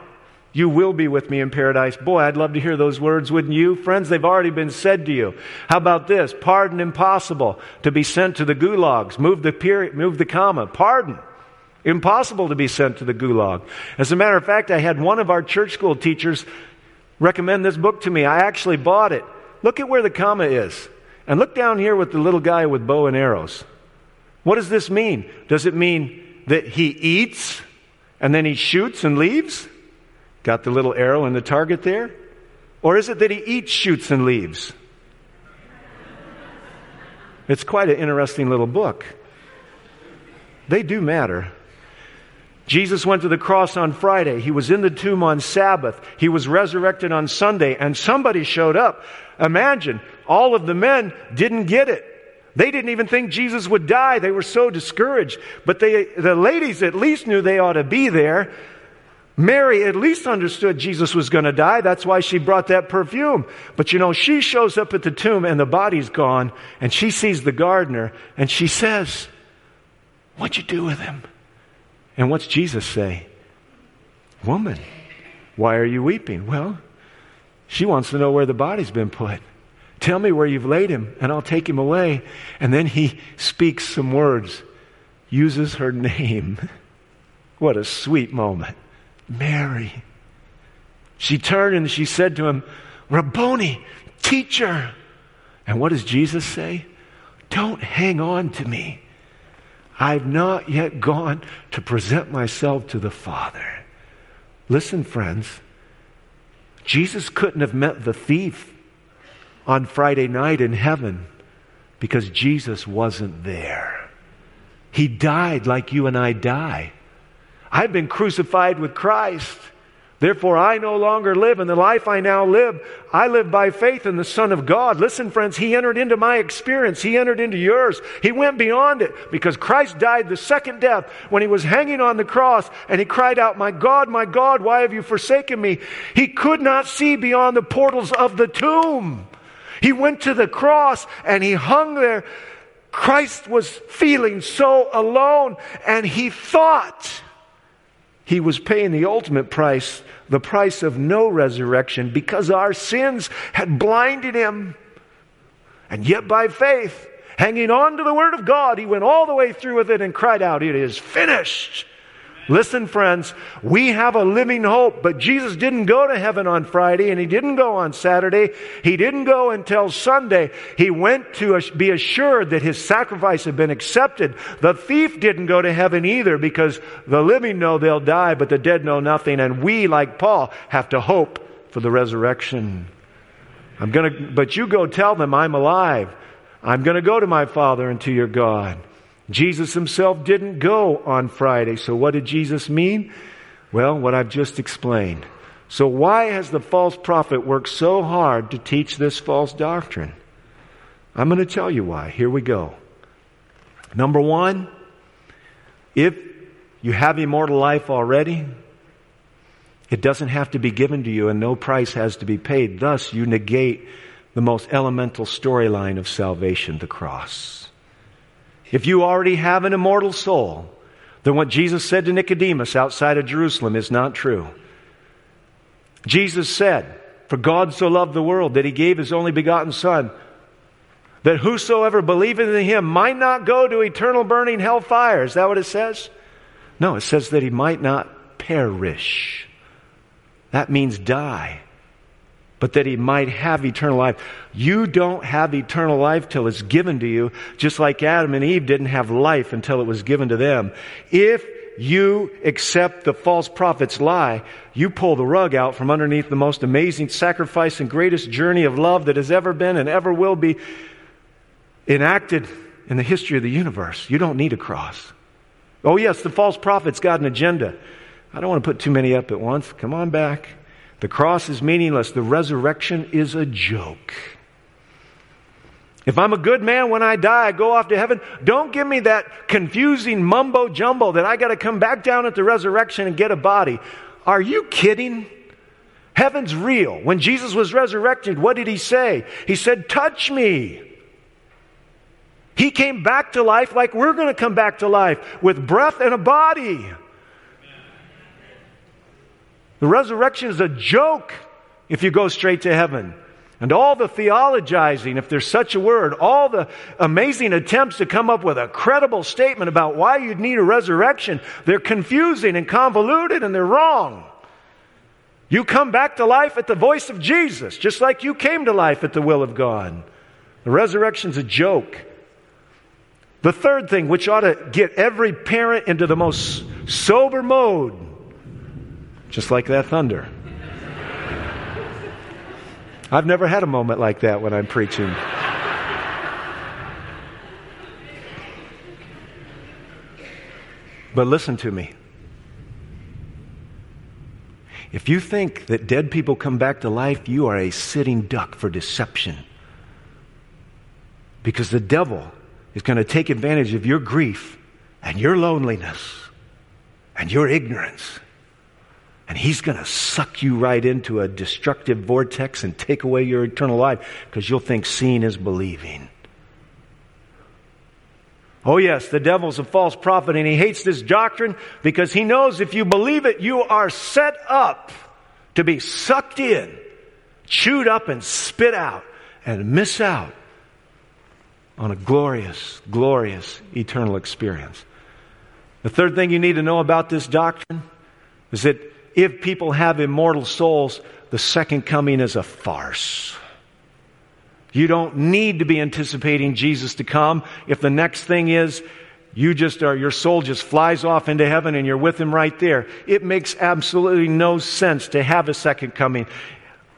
you will be with me in paradise. Boy, I'd love to hear those words, wouldn't you? Friends, they've already been said to you. How about this? Pardon impossible to be sent to the gulags. Move the period, move the comma. Pardon. Impossible to be sent to the gulag. As a matter of fact, I had one of our church school teachers recommend this book to me. I actually bought it. Look at where the comma is. And look down here with the little guy with bow and arrows. What does this mean? Does it mean that he eats and then he shoots and leaves? Got the little arrow and the target there? Or is it that he eats, shoots, and leaves? It's quite an interesting little book. They do matter. Jesus went to the cross on Friday. He was in the tomb on Sabbath. He was resurrected on Sunday, and somebody showed up. Imagine, all of the men didn't get it. They didn't even think Jesus would die. They were so discouraged. But they, the ladies at least knew they ought to be there. Mary at least understood Jesus was going to die. That's why she brought that perfume. But you know, she shows up at the tomb, and the body's gone, and she sees the gardener, and she says, "What'd you do with him?" And what's Jesus say? Woman, why are you weeping? Well, she wants to know where the body's been put. Tell me where you've laid him, and I'll take him away. And then he speaks some words, uses her name. What a sweet moment. Mary. She turned and she said to him, Rabboni, teacher. And what does Jesus say? Don't hang on to me. I've not yet gone to present myself to the Father. Listen, friends, Jesus couldn't have met the thief on Friday night in heaven because Jesus wasn't there. He died like you and I die. I've been crucified with Christ. Therefore, I no longer live, and the life I now live, I live by faith in the Son of God. Listen, friends, He entered into my experience. He entered into yours. He went beyond it because Christ died the second death when He was hanging on the cross, and He cried out, "My God, my God, why have you forsaken me?" He could not see beyond the portals of the tomb. He went to the cross, and He hung there. Christ was feeling so alone, and He thought He was paying the ultimate price, the price of no resurrection, because our sins had blinded Him. And yet by faith, hanging on to the Word of God, He went all the way through with it and cried out, "It is finished." Amen. Listen, friends, we have a living hope, but Jesus didn't go to heaven on Friday, and He didn't go on Saturday. He didn't go until Sunday. He went to be assured that His sacrifice had been accepted. The thief didn't go to heaven either, because the living know they'll die, but the dead know nothing. And we, like Paul, have to hope for the resurrection. I'm going to, but you go tell them I'm alive. I'm going to go to my Father and to your God. Jesus Himself didn't go on Friday. So what did Jesus mean? Well, what I've just explained. So why has the false prophet worked so hard to teach this false doctrine? I'm going to tell you why. Here we go. Number one, if you have immortal life already, it doesn't have to be given to you and no price has to be paid. Thus, you negate the most elemental storyline of salvation, the cross. If you already have an immortal soul, then what Jesus said to Nicodemus outside of Jerusalem is not true. Jesus said, "For God so loved the world that He gave His only begotten Son, that whosoever believeth in Him might not go to eternal burning hell fire." Is that what it says? No, it says that he might not perish. That means die. But that he might have eternal life. You don't have eternal life till it's given to you, just like Adam and Eve didn't have life until it was given to them. If you accept the false prophet's lie, you pull the rug out from underneath the most amazing sacrifice and greatest journey of love that has ever been and ever will be enacted in the history of the universe. You don't need a cross. Oh yes, the false prophet's got an agenda. I don't want to put too many up at once. Come on back. The cross is meaningless. The resurrection is a joke. If I'm a good man when I die, I go off to heaven. Don't give me that confusing mumbo jumbo that I got to come back down at the resurrection and get a body. Are you kidding? Heaven's real. When Jesus was resurrected, what did He say? He said, "Touch me." He came back to life like we're going to come back to life, with breath and a body. The resurrection is a joke if you go straight to heaven. And all the theologizing, if there's such a word, all the amazing attempts to come up with a credible statement about why you'd need a resurrection, they're confusing and convoluted and they're wrong. You come back to life at the voice of Jesus, just like you came to life at the will of God. The resurrection's a joke. The third thing, which ought to get every parent into the most sober mode, just like that thunder. I've never had a moment like that when I'm preaching. But listen to me. If you think that dead people come back to life, you are a sitting duck for deception. Because the devil is going to take advantage of your grief and your loneliness and your ignorance. And he's going to suck you right into a destructive vortex and take away your eternal life because you'll think seeing is believing. Oh yes, the devil's a false prophet and he hates this doctrine because he knows if you believe it, you are set up to be sucked in, chewed up and spit out and miss out on a glorious, glorious eternal experience. The third thing you need to know about this doctrine is that if people have immortal souls, the second coming is a farce. You don't need to be anticipating Jesus to come. If the next thing is you just are, your soul just flies off into heaven and you're with Him right there, it makes absolutely no sense to have a second coming.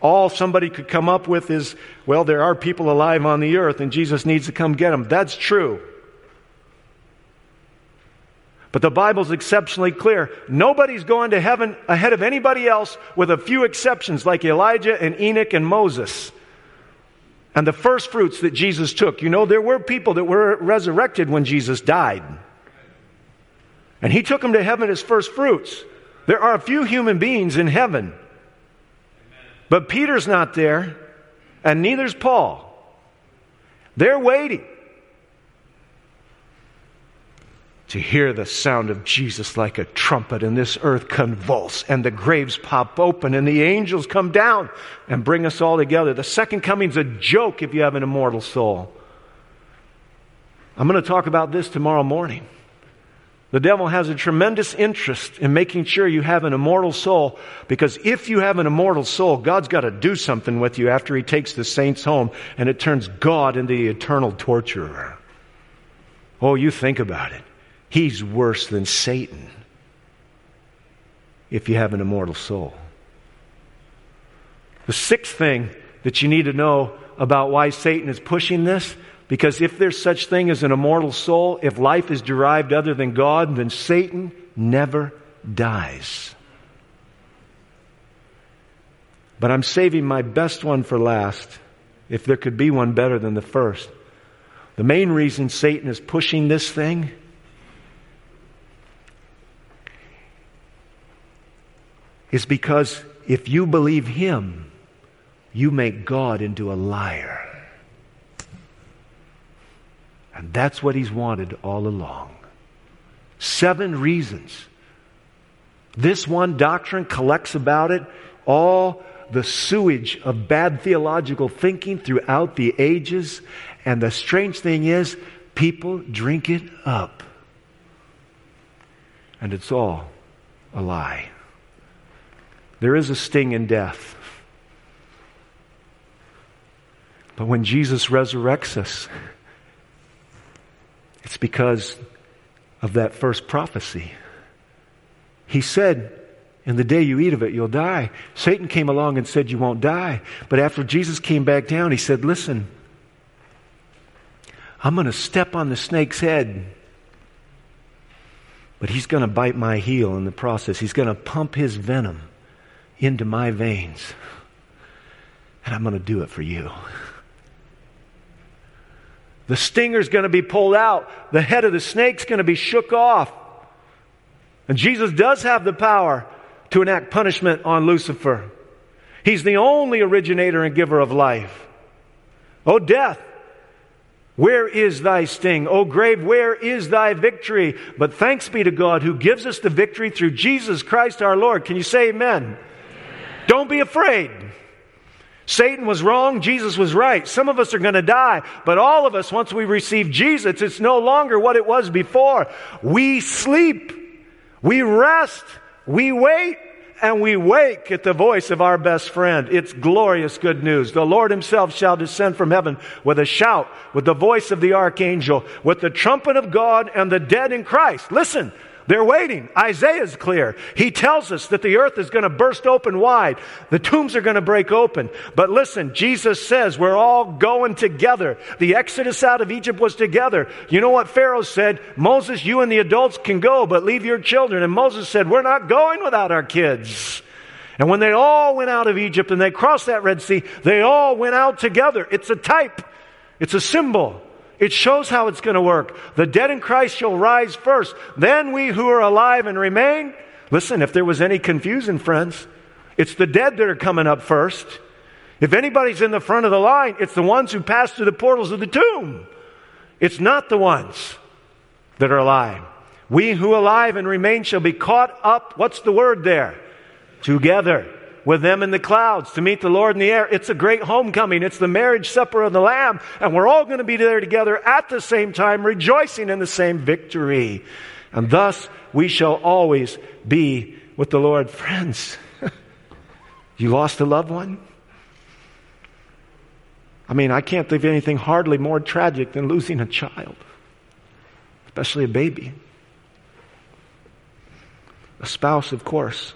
All somebody could come up with is, well, there are people alive on the earth and Jesus needs to come get them. That's true. But the Bible's exceptionally clear. Nobody's going to heaven ahead of anybody else with a few exceptions like Elijah and Enoch and Moses. And the first fruits that Jesus took. You know, there were people that were resurrected when Jesus died. And he took them to heaven as first fruits. There are a few human beings in heaven. But Peter's not there, and neither's Paul. They're waiting to hear the sound of Jesus like a trumpet, and this earth convulse, and the graves pop open, and the angels come down and bring us all together. The second coming's a joke if you have an immortal soul. I'm going to talk about this tomorrow morning. The devil has a tremendous interest in making sure you have an immortal soul, because if you have an immortal soul, God's got to do something with you after he takes the saints home, and it turns God into the eternal torturer. Oh, you think about it. He's worse than Satan if you have an immortal soul. The sixth thing that you need to know about why Satan is pushing this, because if there's such thing as an immortal soul, if life is derived other than God, then Satan never dies. But I'm saving my best one for last, if there could be one better than the first. The main reason Satan is pushing this thing is because if you believe him, you make God into a liar. And that's what he's wanted all along. Seven reasons. This one doctrine collects about it all the sewage of bad theological thinking throughout the ages. And the strange thing is, people drink it up. And it's all a lie. There is a sting in death. But when Jesus resurrects us, it's because of that first prophecy. He said, "In the day you eat of it, you'll die." Satan came along and said, "You won't die." But after Jesus came back down, he said, "Listen, I'm going to step on the snake's head. But he's going to bite my heel in the process. He's going to pump his venom into my veins. And I'm going to do it for you." The stinger's going to be pulled out. The head of the snake's going to be shook off. And Jesus does have the power to enact punishment on Lucifer. He's the only originator and giver of life. "O death, where is thy sting? O grave, where is thy victory? But thanks be to God who gives us the victory through Jesus Christ our Lord." Can you say amen? Don't be afraid. Satan was wrong, Jesus was right. Some of us are going to die, but all of us, once we receive Jesus, it's no longer what it was before. We sleep, we rest, we wait, and we wake at the voice of our best friend. It's glorious good news. The Lord himself shall descend from heaven with a shout, with the voice of the archangel, with the trumpet of God, and the dead in Christ. Listen. They're waiting. Isaiah's clear. He tells us that the earth is going to burst open wide. The tombs are going to break open. But listen, Jesus says we're all going together. The exodus out of Egypt was together. You know what Pharaoh said? "Moses, you and the adults can go, but leave your children." And Moses said, "We're not going without our kids." And when they all went out of Egypt and they crossed that Red Sea, they all went out together. It's a type. It's a symbol. It shows how it's going to work. The dead in Christ shall rise first. Then we who are alive and remain. Listen, if there was any confusion, friends, it's the dead that are coming up first. If anybody's in the front of the line, it's the ones who passed through the portals of the tomb. It's not the ones that are alive. We who alive and remain shall be caught up. What's the word there? Together with them in the clouds to meet the Lord in the air. It's a great homecoming. It's the marriage supper of the Lamb. And we're all going to be there together at the same time, rejoicing in the same victory. And thus we shall always be with the Lord. Friends, you lost a loved one? I mean, I can't think of anything hardly more tragic than losing a child, especially a baby. A spouse, of course.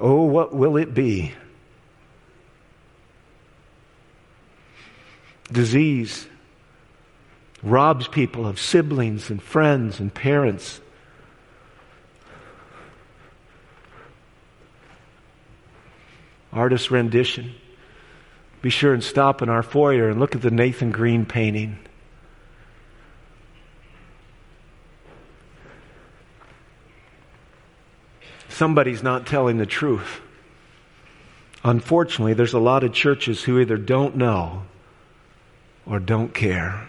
Oh, what will it be? Disease robs people of siblings and friends and parents. Artist's rendition. Be sure and stop in our foyer and look at the Nathan Green painting. Somebody's not telling the truth. Unfortunately, there's a lot of churches who either don't know or don't care.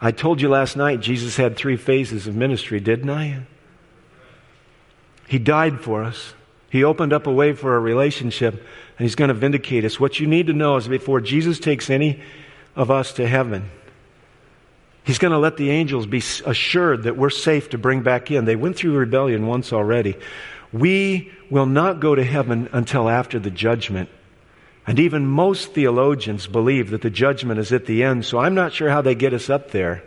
I told you last night Jesus had three phases of ministry, didn't I? He died for us. He opened up a way for a relationship, and He's going to vindicate us. What you need to know is before Jesus takes any of us to heaven, He's going to let the angels be assured that we're safe to bring back in. They went through rebellion once already. We will not go to heaven until after the judgment. And even most theologians believe that the judgment is at the end, so I'm not sure how they get us up there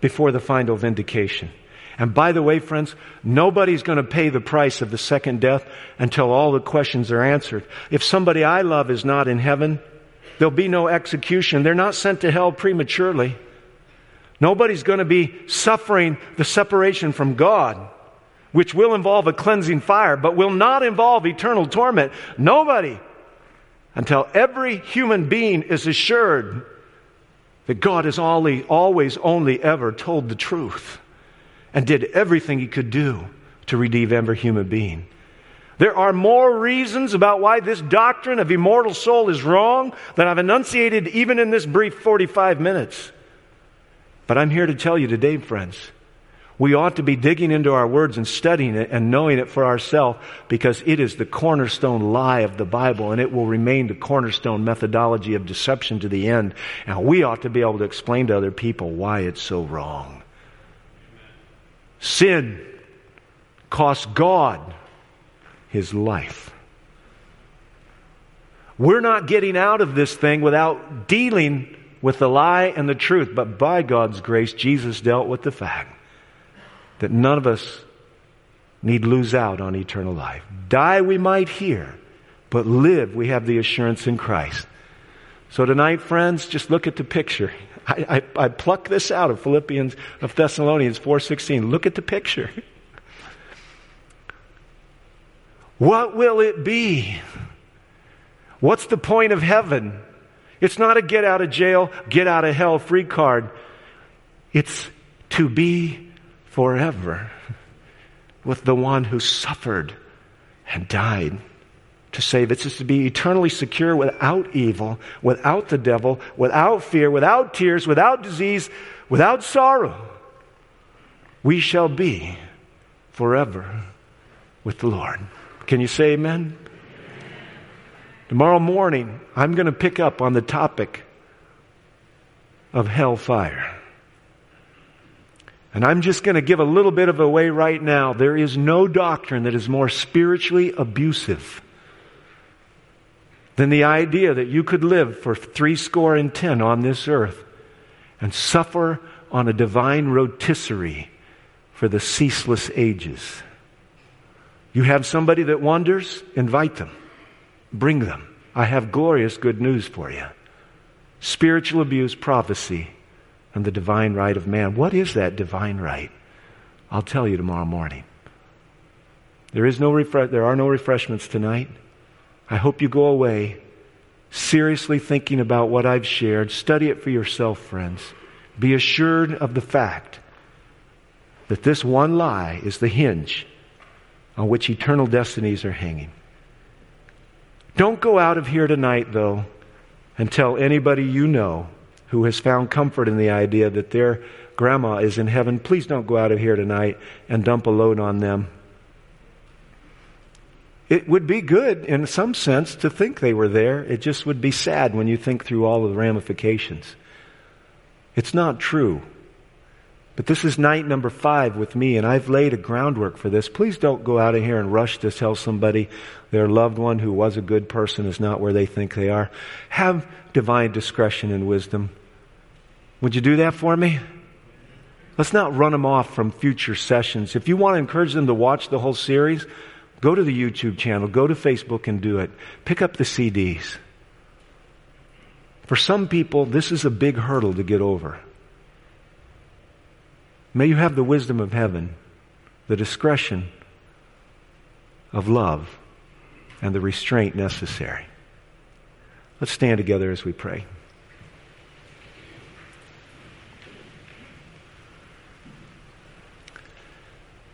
before the final vindication. And by the way, friends, nobody's going to pay the price of the second death until all the questions are answered. If somebody I love is not in heaven, there'll be no execution. They're not sent to hell prematurely. Nobody's going to be suffering the separation from God, which will involve a cleansing fire, but will not involve eternal torment. Nobody, until every human being is assured that God has only, always, only ever told the truth. And did everything He could do to redeem every human being. There are more reasons about why this doctrine of immortal soul is wrong than I've enunciated even in this brief forty-five minutes. But I'm here to tell you today, friends, we ought to be digging into our words and studying it and knowing it for ourselves, because it is the cornerstone lie of the Bible, and it will remain the cornerstone methodology of deception to the end. And we ought to be able to explain to other people why it's so wrong. Sin cost God His life. We're not getting out of this thing without dealing with the lie and the truth. But by God's grace, Jesus dealt with the fact that none of us need lose out on eternal life. Die we might here, but live we have the assurance in Christ. So tonight, friends, just look at the picture. I, I, I pluck this out of Philippians, of Thessalonians four sixteen. Look at the picture. What will it be? What's the point of heaven? It's not a get out of jail, get out of hell free card. It's to be forever with the one who suffered and died to save. It's just to be eternally secure without evil, without the devil, without fear, without tears, without disease, without sorrow. We shall be forever with the Lord. Can you say amen? Amen. Tomorrow morning, I'm going to pick up on the topic of hellfire. And I'm just going to give a little bit of a way right now. There is no doctrine that is more spiritually abusive than the idea that you could live for three score and ten on this earth and suffer on a divine rotisserie for the ceaseless ages. You have somebody that wanders, invite them. Bring them. I have glorious good news for you. Spiritual abuse, prophecy, and the divine right of man. What is that divine right? I'll tell you tomorrow morning. There is no refre- there are no refreshments tonight. I hope you go away seriously thinking about what I've shared. Study it for yourself, friends. Be assured of the fact that this one lie is the hinge on which eternal destinies are hanging. Don't go out of here tonight, though, and tell anybody you know who has found comfort in the idea that their grandma is in heaven. Please don't go out of here tonight and dump a load on them. It would be good, in some sense, to think they were there. It just would be sad when you think through all of the ramifications. It's not true. But this is night number five with me, and I've laid a groundwork for this. Please don't go out of here and rush to tell somebody their loved one who was a good person is not where they think they are. Have divine discretion and wisdom. Would you do that for me? Let's not run them off from future sessions. If you want to encourage them to watch the whole series, Go to the YouTube channel. Go to Facebook and do it. Pick up the C Ds. For some people, this is a big hurdle to get over. May you have the wisdom of heaven, the discretion of love, and the restraint necessary. Let's stand together as we pray.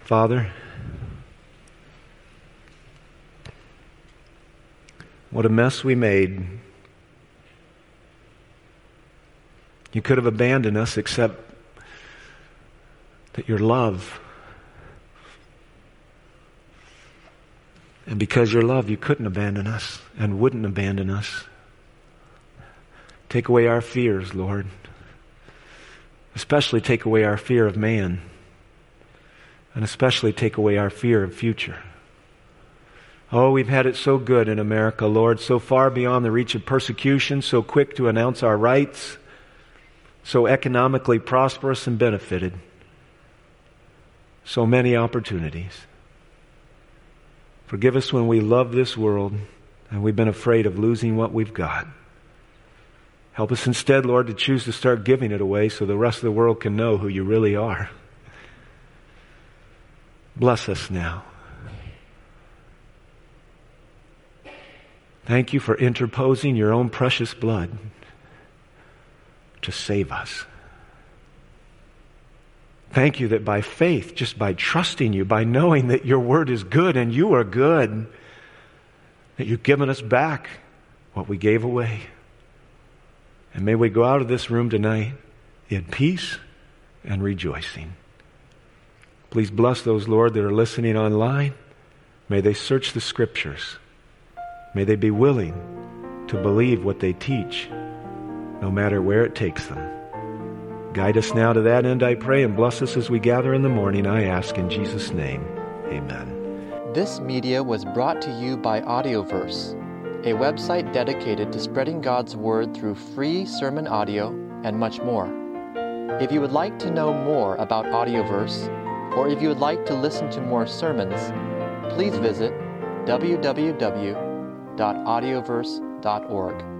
Father, what a mess we made. You could have abandoned us, except that your love. And because your love, you couldn't abandon us and wouldn't abandon us. Take away our fears, Lord. Especially take away our fear of man. And especially take away our fear of future. Oh, we've had it so good in America, Lord, so far beyond the reach of persecution, so quick to announce our rights, so economically prosperous and benefited, so many opportunities. Forgive us when we love this world and we've been afraid of losing what we've got. Help us instead, Lord, to choose to start giving it away so the rest of the world can know who you really are. Bless us now. Thank you for interposing your own precious blood to save us. Thank you that by faith, just by trusting you, by knowing that your word is good and you are good, that you've given us back what we gave away. And may we go out of this room tonight in peace and rejoicing. Please bless those, Lord, that are listening online. May they search the scriptures. May they be willing to believe what they teach, no matter where it takes them. Guide us now to that end, I pray, and bless us as we gather in the morning, I ask in Jesus' name. Amen. This media was brought to you by Audioverse, a website dedicated to spreading God's Word through free sermon audio and much more. If you would like to know more about Audioverse, or if you would like to listen to more sermons, please visit w w w dot audioverse dot org.